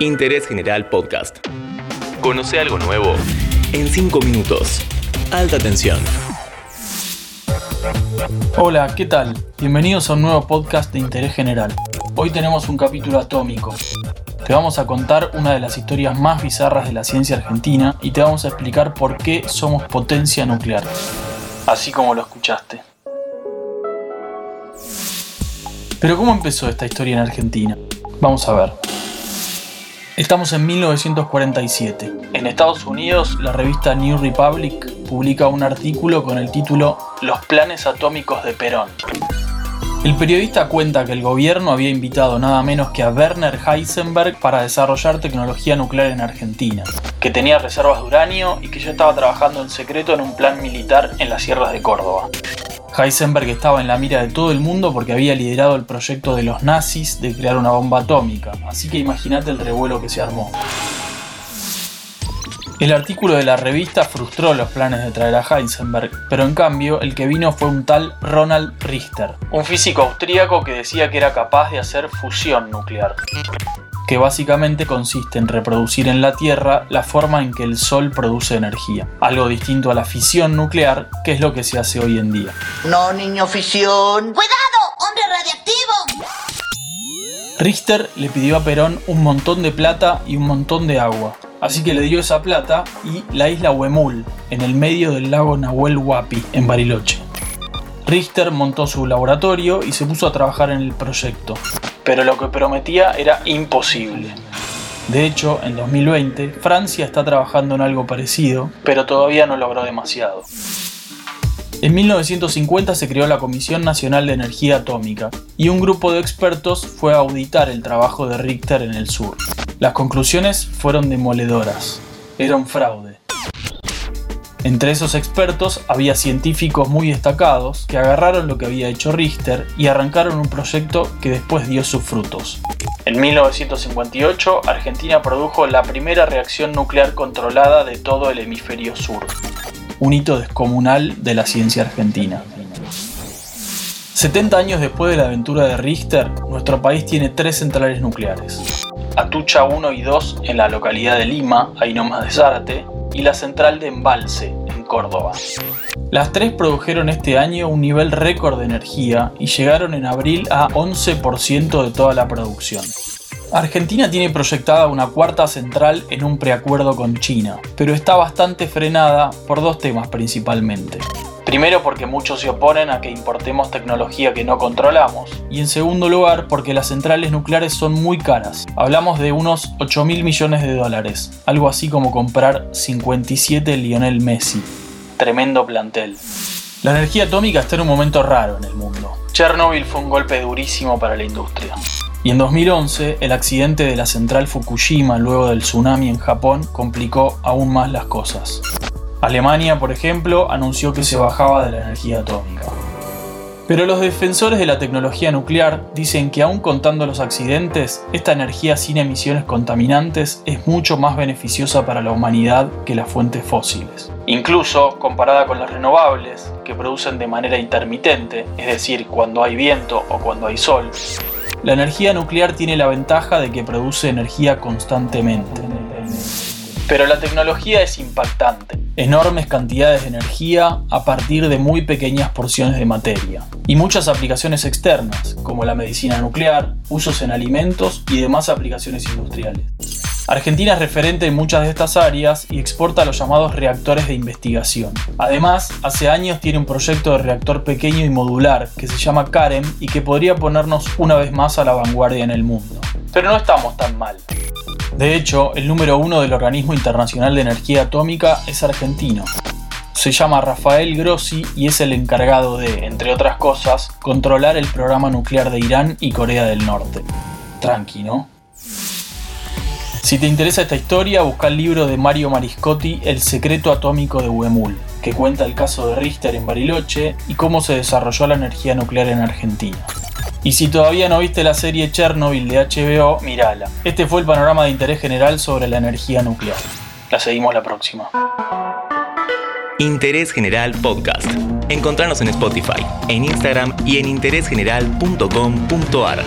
Interés General Podcast. Conoce algo nuevo en 5 minutos. Alta tensión. Hola, ¿qué tal? Bienvenidos a un nuevo podcast de Interés General. Hoy tenemos un capítulo atómico. Te vamos a contar una de las historias más bizarras de la ciencia argentina y te vamos a explicar por qué somos potencia nuclear. Así como lo escuchaste. Pero ¿cómo empezó esta historia en Argentina? Vamos a ver. Estamos en 1947. En Estados Unidos, la revista New Republic publica un artículo con el título Los planes atómicos de Perón. El periodista cuenta que el gobierno había invitado nada menos que a Werner Heisenberg para desarrollar tecnología nuclear en Argentina, que tenía reservas de uranio y que ya estaba trabajando en secreto en un plan militar en las sierras de Córdoba. Heisenberg estaba en la mira de todo el mundo porque había liderado el proyecto de los nazis de crear una bomba atómica, así que imagínate el revuelo que se armó. El artículo de la revista frustró los planes de traer a Heisenberg, pero en cambio el que vino fue un tal Ronald Richter, un físico austríaco que decía que era capaz de hacer fusión nuclear, que básicamente consiste en reproducir en la Tierra la forma en que el Sol produce energía, algo distinto a la fisión nuclear, que es lo que se hace hoy en día. No, niño, fisión. ¡Cuidado, hombre radiactivo! Richter le pidió a Perón un montón de plata y un montón de agua, así que le dio esa plata y la isla Huemul, en el medio del lago Nahuel Huapi, en Bariloche. Richter montó su laboratorio y se puso a trabajar en el proyecto, pero lo que prometía era imposible. De hecho, en 2020, Francia está trabajando en algo parecido, pero todavía no logró demasiado. En 1950 se creó la Comisión Nacional de Energía Atómica y un grupo de expertos fue a auditar el trabajo de Richter en el sur. Las conclusiones fueron demoledoras. Era un fraude. Entre esos expertos había científicos muy destacados que agarraron lo que había hecho Richter y arrancaron un proyecto que después dio sus frutos. En 1958, Argentina produjo la primera reacción nuclear controlada de todo el hemisferio sur. Un hito descomunal de la ciencia argentina. 70 años después de la aventura de Richter, nuestro país tiene 3 centrales nucleares. Atucha 1 y 2 en la localidad de Lima, ahí nomás de Zárate, y la central de Embalse, en Córdoba. Las 3 produjeron este año un nivel récord de energía y llegaron en abril a 11% de toda la producción. Argentina tiene proyectada una 4ª central en un preacuerdo con China, pero está bastante frenada por 2 temas principalmente. Primero, porque muchos se oponen a que importemos tecnología que no controlamos. Y en segundo lugar, porque las centrales nucleares son muy caras. Hablamos de unos $8.000 millones, algo así como comprar 57 Lionel Messi. Tremendo plantel. La energía atómica está en un momento raro en el mundo. Chernobyl fue un golpe durísimo para la industria. Y en 2011, el accidente de la central Fukushima luego del tsunami en Japón complicó aún más las cosas. Alemania, por ejemplo, anunció que se bajaba de la energía atómica. Pero los defensores de la tecnología nuclear dicen que aún contando los accidentes, esta energía sin emisiones contaminantes es mucho más beneficiosa para la humanidad que las fuentes fósiles. Incluso comparada con las renovables, que producen de manera intermitente, es decir, cuando hay viento o cuando hay sol, la energía nuclear tiene la ventaja de que produce energía constantemente. Pero la tecnología es impactante. Enormes cantidades de energía a partir de muy pequeñas porciones de materia. Y muchas aplicaciones externas, como la medicina nuclear, usos en alimentos y demás aplicaciones industriales. Argentina es referente en muchas de estas áreas y exporta los llamados reactores de investigación. Además, hace años tiene un proyecto de reactor pequeño y modular que se llama CAREM y que podría ponernos una vez más a la vanguardia en el mundo. Pero no estamos tan mal. De hecho, el número 1 del Organismo Internacional de Energía Atómica es argentino. Se llama Rafael Grossi y es el encargado de, entre otras cosas, controlar el programa nuclear de Irán y Corea del Norte. Tranqui, ¿no? Si te interesa esta historia, busca el libro de Mario Mariscotti, El secreto atómico de Huemul, que cuenta el caso de Richter en Bariloche y cómo se desarrolló la energía nuclear en Argentina. Y si todavía no viste la serie Chernobyl de HBO, mírala. Este fue el panorama de Interés General sobre la energía nuclear. La seguimos la próxima. Interés General Podcast. Encontranos en Spotify, en Instagram y en interésgeneral.com.ar.